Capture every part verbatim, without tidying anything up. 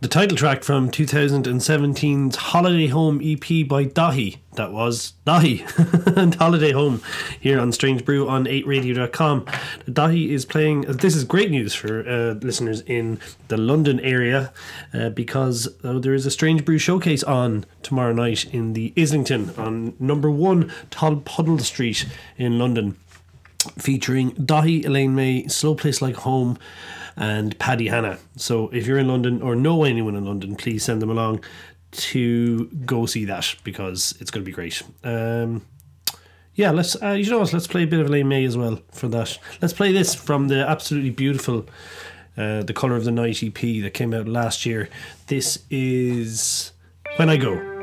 The title track from twenty seventeen's Holiday Home E P by Dahi. That was Dahi and Holiday Home here on Strange Brew on eight radio dot com. Dahi is playing. This is great news for uh, listeners in the London area uh, because uh, there is a Strange Brew showcase on tomorrow night in the Islington on number one Tolpuddle Street in London, featuring Dahi, Elaine May, Slow Place Like Home and Paddy Hanna. So if you're in London or know anyone in London, please send them along to go see that, because it's going to be great. Um, yeah, let's uh, you know what, let's play a bit of Elaine May as well for that. Let's play this from the absolutely beautiful uh, The Colour of the Night E P that came out last year. This is When I Go.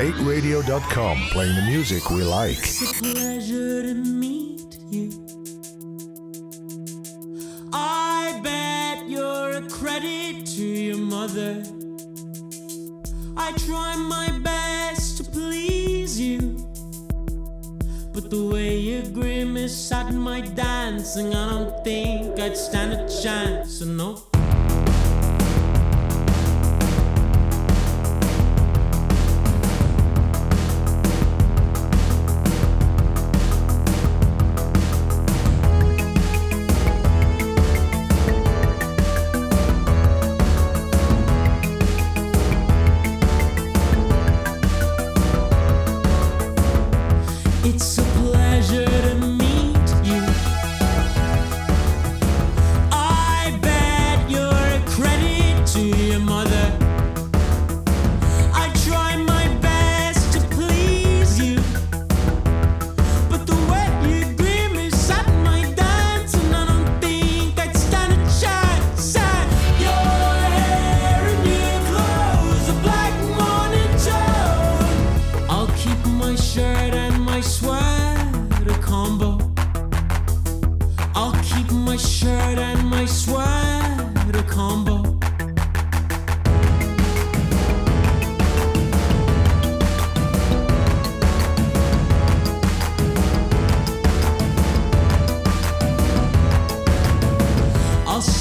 eight radio dot com, playing the music we like. It's a pleasure to meet you. I bet you're a credit to your mother. I try my best to please you, but the way you grimace at my dancing, I don't think I'd stand a chance, so no.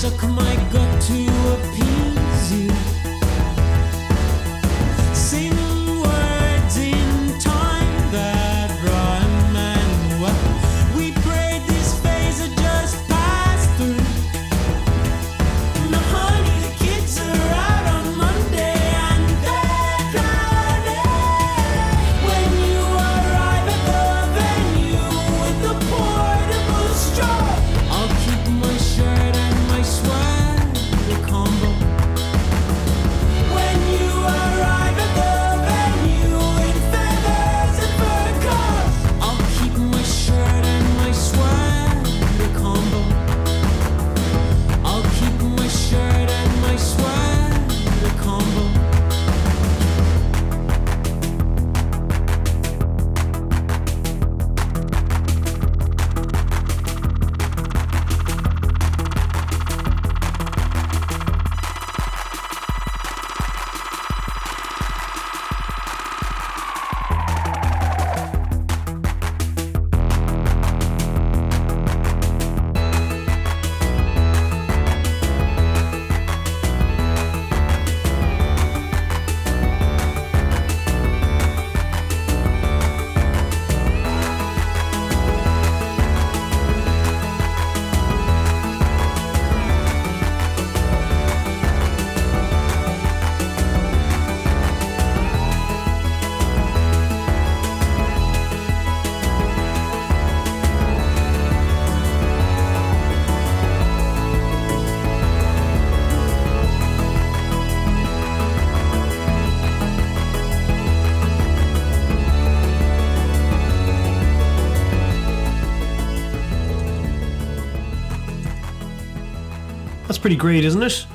suck my gut to appease you. Sing words in time that rhyme and what we prayed this phase had just passed through. Now honey, the kids are out on Monday and they're crowded. When you arrive at the venue with the portable straw, I'll keep my shirt and my sweater combo. When you arrive at the venue in feathers and fur coats, I'll keep my shirt and my sweater combo. I'll keep my shirt and my sweater combo. That's pretty great, isn't it?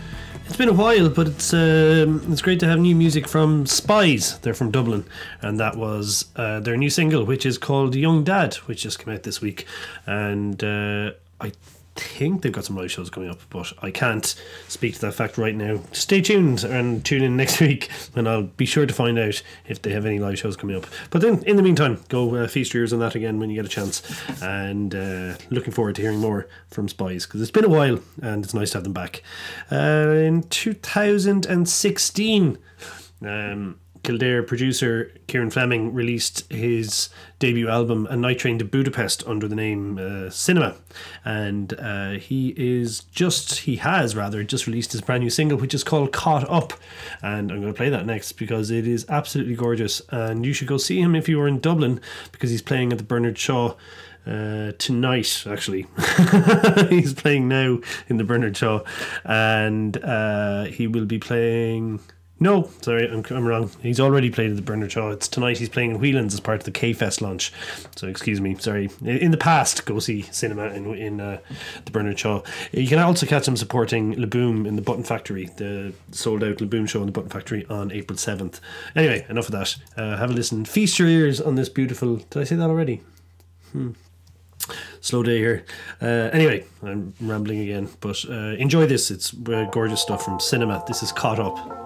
It's been a while, but it's um, it's great to have new music from Spies. They're from Dublin, and that was uh, their new single, which is called Young Dad, which just came out this week. And uh, I think they've got some live shows coming up, but I can't speak to that fact right now. Stay tuned and tune in next week, and I'll be sure to find out if they have any live shows coming up. But then, in the meantime, go uh, feast your ears on that again when you get a chance, and uh, looking forward to hearing more from Spies, because it's been a while and it's nice to have them back. Uh, in two thousand sixteen, um Kildare producer Ciarán Fleming released his debut album A Night Train to Budapest under the name uh, Cinema, and uh, he is just he has rather just released his brand new single, which is called Caught Up, and I'm going to play that next because it is absolutely gorgeous, and you should go see him if you are in Dublin, because he's playing at the Bernard Shaw Uh, tonight, actually. He's playing now in the Bernard Shaw, and uh, he will be playing... No, sorry, I'm, I'm wrong. He's already played at the Bernard Shaw. It's tonight he's playing in Whelan's as part of the K-Fest launch. So excuse me, sorry. In the past, go see Cinema in, in uh, the Bernard Shaw. You can also catch him supporting Le Boom in the Button Factory, the sold out Le Boom show in the Button Factory on April seventh. Anyway, enough of that. Uh, have a listen. Feast your ears on this beautiful... Did I say that already? Hmm. Slow day here. Uh, anyway, I'm rambling again, but uh, enjoy this. It's uh, gorgeous stuff from Cinema. This is Caught Up.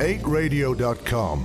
eight radio dot com,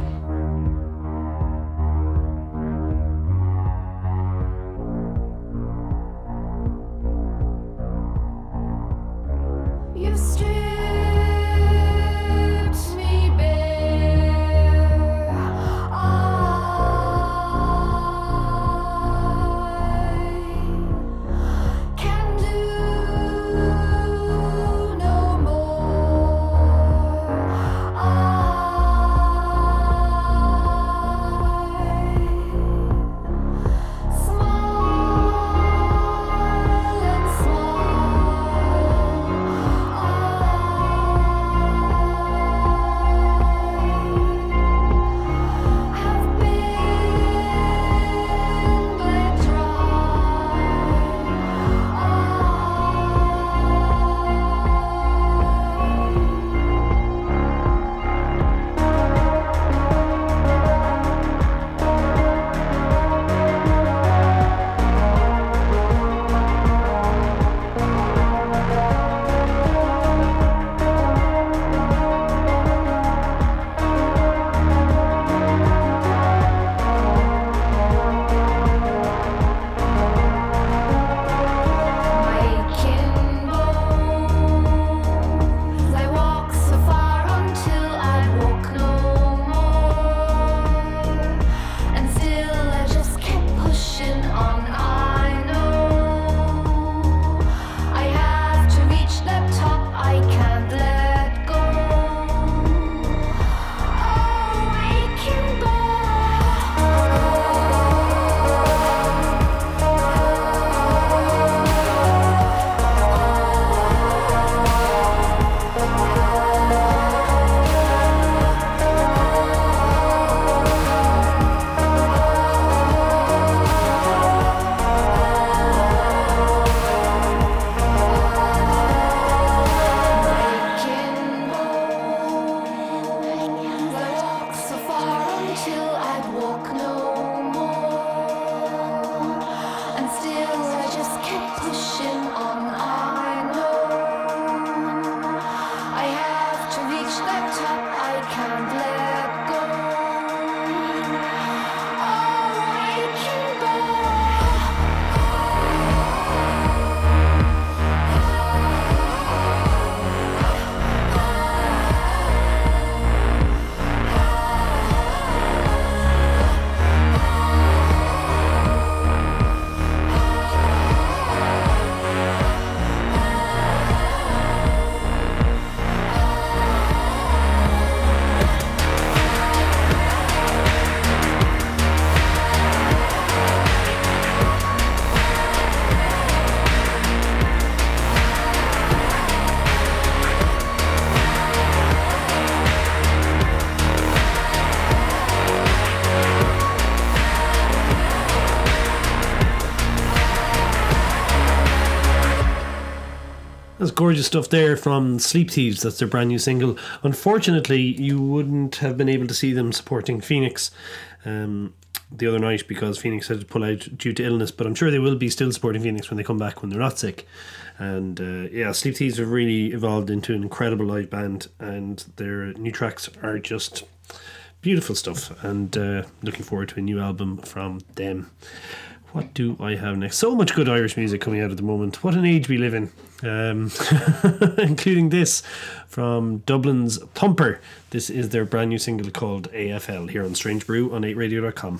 That's gorgeous stuff there from Sleep Thieves. That's their brand new single. Unfortunately, you wouldn't have been able to see them supporting Phoenix um, the other night because Phoenix had to pull out due to illness, but I'm sure they will be still supporting Phoenix when they come back, when they're not sick. And uh, yeah, Sleep Thieves have really evolved into an incredible live band, and their new tracks are just beautiful stuff, and uh, looking forward to a new album from them. What do I have next? So much good Irish music coming out at the moment. What an age we live in. Um, including this from Dublin's Pumper. This is their brand new single called A F L, here on Strange Brew on eight radio dot com.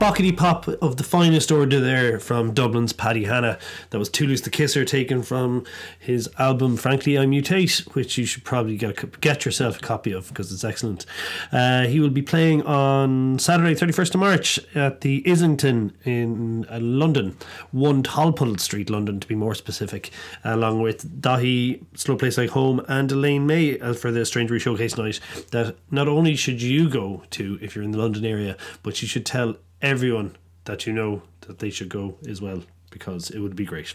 Bockety pop of the finest order there from Dublin's Paddy Hanna. That was Toulouse the Kisser, taken from his album Frankly I Mutate, which you should probably get a, get yourself a copy of because it's excellent. Uh, he will be playing on Saturday thirty-first of March at the Islington in uh, London, one Tolpuddle Street, London to be more specific, along with Dahi, Slow Place Like Home and Elaine May for the Strangery Showcase Night that not only should you go to if you're in the London area, but you should tell everyone that you know that they should go as well, because it would be great.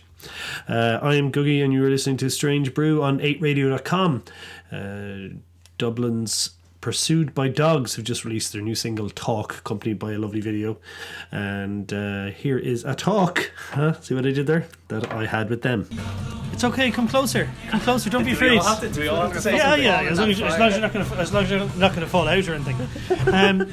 Uh, I am Googie and you are listening to Strange Brew on eight radio dot com. Uh, Dublin's Pursued by Dogs have just released their new single Talk, accompanied by a lovely video. And uh, here is a talk. Huh? See what I did there? That I had with them. It's okay, come closer. Come closer, don't be afraid. We all have to, do we all have to say yeah, something? Yeah, yeah, as long as, as long as you're not going to, as long as you're not going to fall out or anything. Um...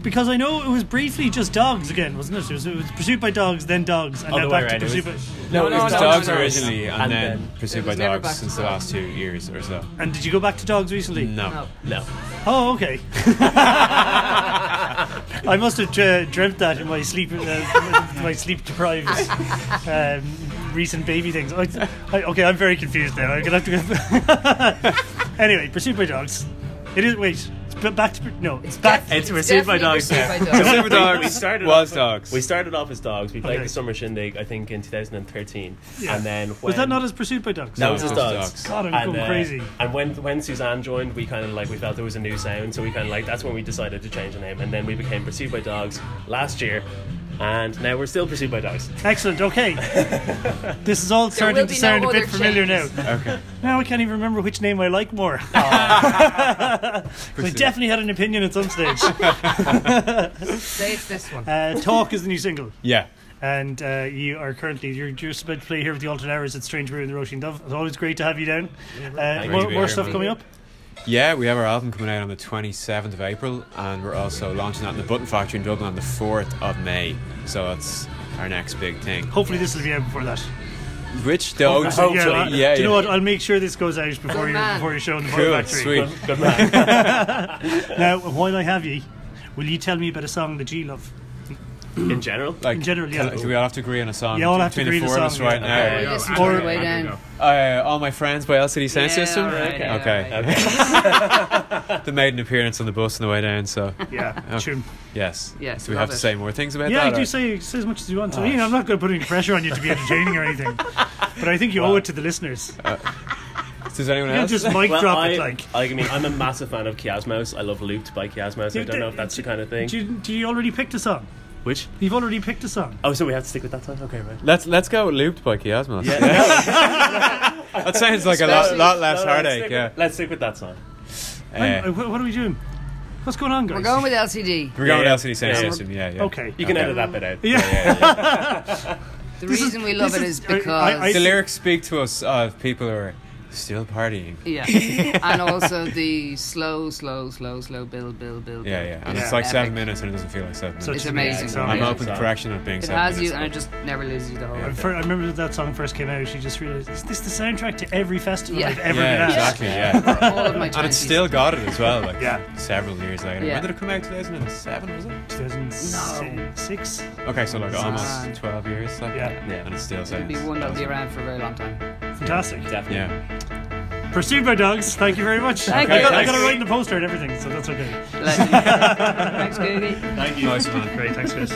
Because I know it was briefly just dogs again, wasn't it? It was, it was Pursued by Dogs, then Dogs, and then back right. to Pursued by... No, no, it was no, Dogs no, no, no. originally, and, and then, then Pursued by Dogs since the last two years or so. And did you go back to Dogs recently? No. No. no. Oh, okay. I must have uh, dreamt that in my sleep, uh, my sleep-deprived um, recent baby things. I, I, okay, I'm very confused now. I'm going to have to go... Anyway, Pursued by Dogs. It is... Wait... But back to no, it's back. Def- it's Pursued by Dogs. Pursued by Dogs. by dogs. We started was off, dogs. We started off as Dogs. We played okay. the summer shindig, I think, in two thousand thirteen, yeah. and then when was that not as Pursued by Dogs? No, no it was as dogs. dogs. God, I'm and, going uh, crazy. And when when Suzanne joined, we kind of like we felt there was a new sound, so we kind of like that's when we decided to change the name, and then we became Pursued by Dogs last year. And now we're still Pursued by Dogs. Excellent, okay. This is all starting to sound no a bit familiar changes. now. Okay. Now I can't even remember which name I like more. I definitely had an opinion at some stage. Say it's this one. Uh, Talk is the new single. Yeah. And uh, you are currently, you're just about to play here with the Alternate Hours at Strange Brew and the Róisín Dubh. It's always great to have you down. Uh, more more stuff coming up? Yeah, we have our album coming out on the twenty-seventh of April, and we're also launching that in the Button Factory in Dublin on the fourth of May. So that's our next big thing. Hopefully this will be out before that. Rich dogs. Hopefully, yeah, yeah, yeah. Do you know what? I'll make sure this goes out before you before you show in the cool, Button Factory. Sweet. Good man. Now, while I have you, will you tell me about a song that you love? In general? Like, in general, yeah. Do we all have to agree on a song? Yeah, all have to agree on a song. Us right yeah. now. Yeah, or, way down. Uh, All My Friends by L C D Sound yeah, System. Right, okay. Yeah, okay. Right. okay. They made an appearance on the bus on the way down, so. Yeah, okay. True. Yes. yes. Do we have it. to say more things about yeah, that? Yeah, I do say, say as much as you want. Oh. I mean, I'm not going to put any pressure on you to be entertaining or anything, but I think you well, owe it to the listeners. Uh, Does anyone else? Just mic well, drop I, it like. I mean, I'm a massive fan of Kiasmos. I love Looped by Kiasmos. Do, I don't do, know if that's do, the kind of thing. Do you, do you already pick the song? Which? You've already picked a song. Oh, so we have to stick with that song? Okay, right. Let's let's go with Looped by Kiasmos. Yeah. That sounds like Especially, a lot, lot less no, heartache. Let's yeah. With, let's stick with that song. Uh, what are we doing? What's going on, guys? We're going with L C D. We're going yeah, with L C D Sound yeah. System, yeah, yeah. Okay. You can okay. edit that bit out. Yeah. yeah, yeah. The this reason is, we love it is, is because... I, I, I, the lyrics speak to us of people who are... still partying. Yeah. And also the slow, slow, slow, slow build, buld, build. Yeah, yeah. And yeah. it's like Epic. seven minutes and it doesn't feel like seven minutes. It's amazing. Yeah, I'm open to correction of being it seven minutes. It has you and it just never loses you the whole yeah. I remember that that song first came out, she just realised, is this the soundtrack to every festival yeah. I've ever yeah, been at? Exactly, yeah. All of my and it's still got it as well, like yeah. several years later. Yeah. When did it come out? two thousand seven, was it? two thousand six? No. Okay, so like almost Six. twelve years. Like, yeah. yeah. And it still sounds... It'll be one that'll be around for a very long time. Fantastic. Definitely. Yeah. Pursued by Dogs, thank you very much. Thank okay, you. I got to write in the poster and everything, so that's okay. Thanks, Googie. Thank you. Nice one. Great, thanks, Chris.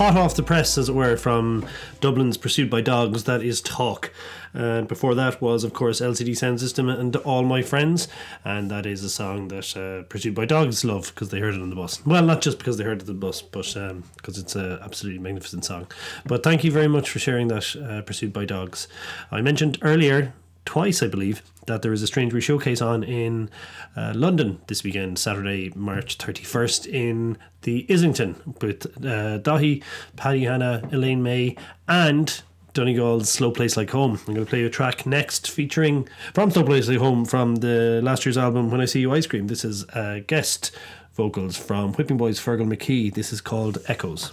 Hot off the press, as it were, from Dublin's Pursued by Dogs, that is Talk. And uh, before that was, of course, L C D Sound System and All My Friends. And that is a song that uh, Pursued by Dogs love because they heard it on the bus. Well, not just because they heard it on the bus, but um, because it's an absolutely magnificent song. But thank you very much for sharing that, uh, Pursued by Dogs. I mentioned earlier, twice I believe, that there is a Strangery Showcase on in uh, London this weekend, Saturday, March thirty-first, in the Islington with uh, Dahi, Paddy Hanna, Elaine May and Donegal's Slow Place Like Home. I'm going to play a track next featuring from Slow Place Like Home from the last year's album When I See You Ice Cream. This is uh, guest vocals from Whipping Boy's Fergal McKee. This is called Echoes.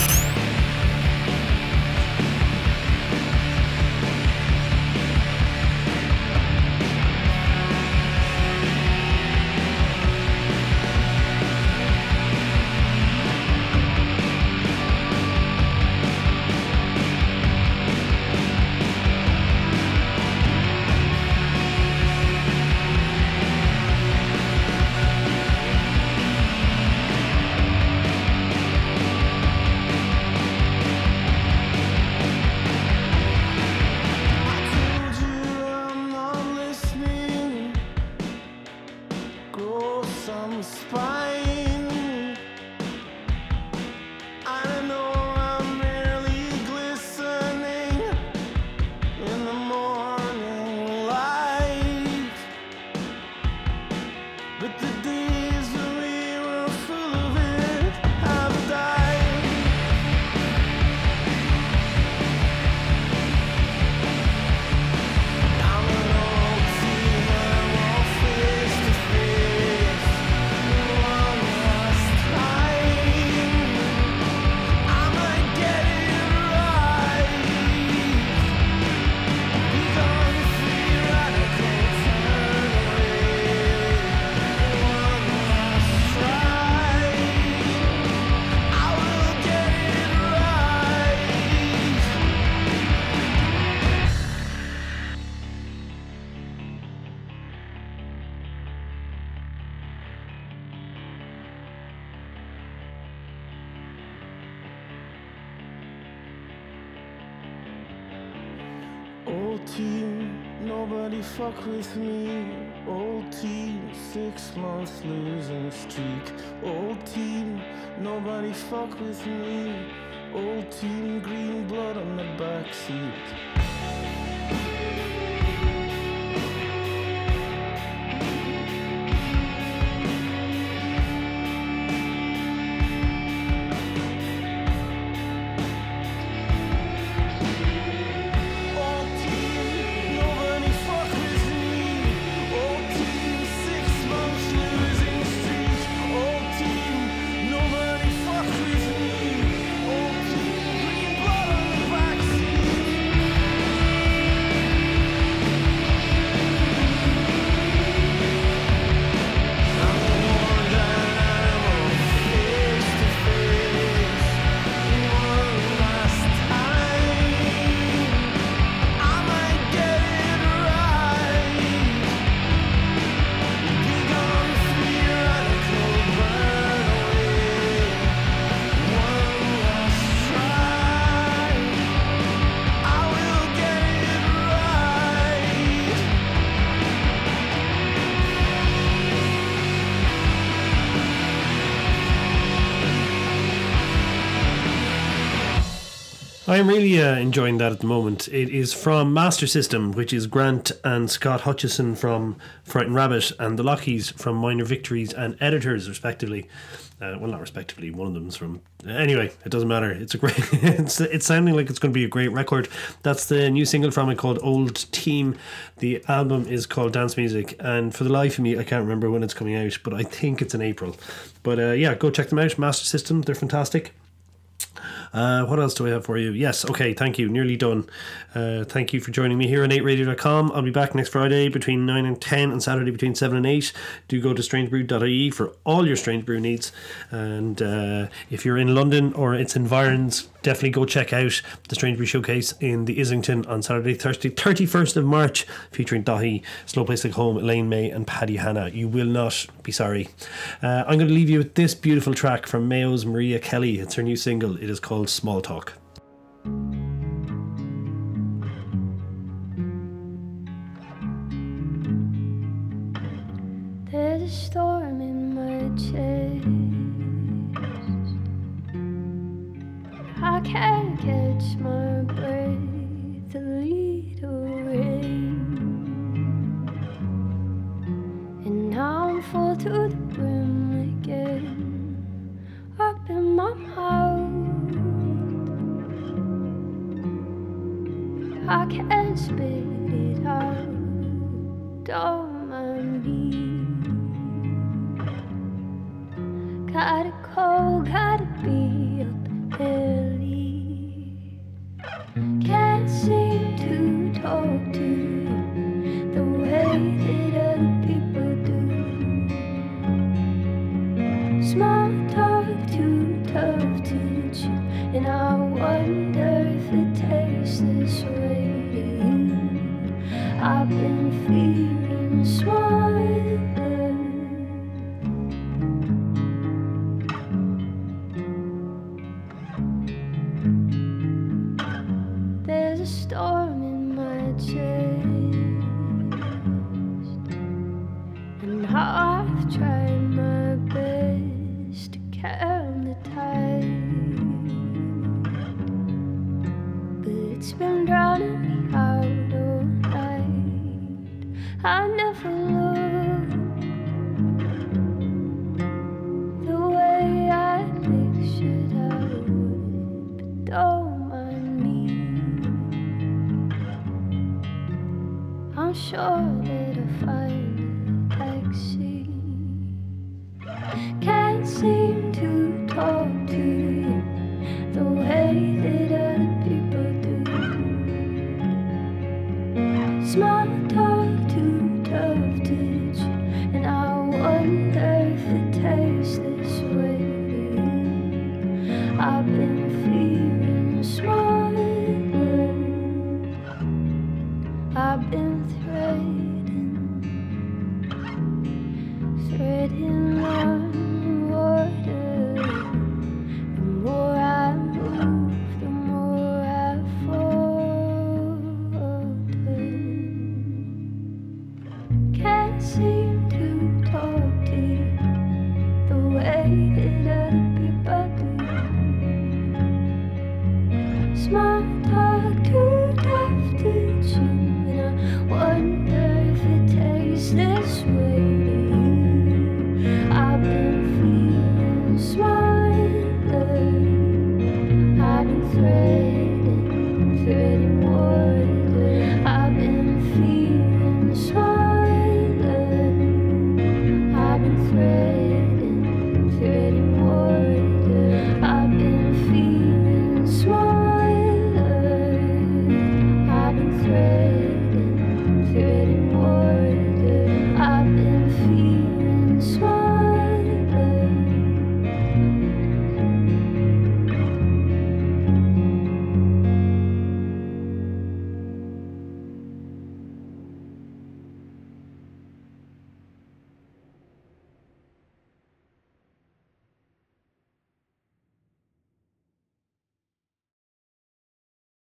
Old team, nobody fuck with me. Old team, six months losing streak. Old team, nobody fuck with me. Old team, green blood on the backseat. I'm really uh, enjoying that at the moment. It is from Master System, which is Grant and Scott Hutchison from Frightened Rabbit and the Lockies from Minor Victories and Editors, respectively. Uh, well, not respectively. One of them's from. Anyway, it doesn't matter. It's a great. it's it's sounding like it's going to be a great record. That's the new single from it called Old Team. The album is called Dance Music, and for the life of me, I can't remember when it's coming out, but I think it's in April. But uh, yeah, go check them out. Master System, they're fantastic. Uh, what else do I have for you? Yes, okay, thank you. Nearly done. Uh, thank you for joining me here on eight radio dot com. I'll be back next Friday between nine and ten and Saturday between seven and eight. Do go to strange brew dot I E for all your Strange Brew needs. And uh, if you're in London or its environs, definitely go check out the Strange Brew Showcase in the Islington on Saturday, Thursday, thirty-first of March, featuring Dahi, Slow Place Like Home, Elaine May and Paddy Hanna. You will not be sorry. Uh, I'm going to leave you with this beautiful track from Mayo's Maria Kelly. It's her new single. It is called Small Talk. There's a storm in my chest. I can't catch my breath. A little rain, and now I'm full to the brim again. Up in my mouth. I can't spit it out. Don't mind me. Gotta go, gotta be up early. Can't seem to talk to you the way that other people do. Small talk too tough to chew, and I wonder if it tastes this way to you. I've been feeling swollen. This way.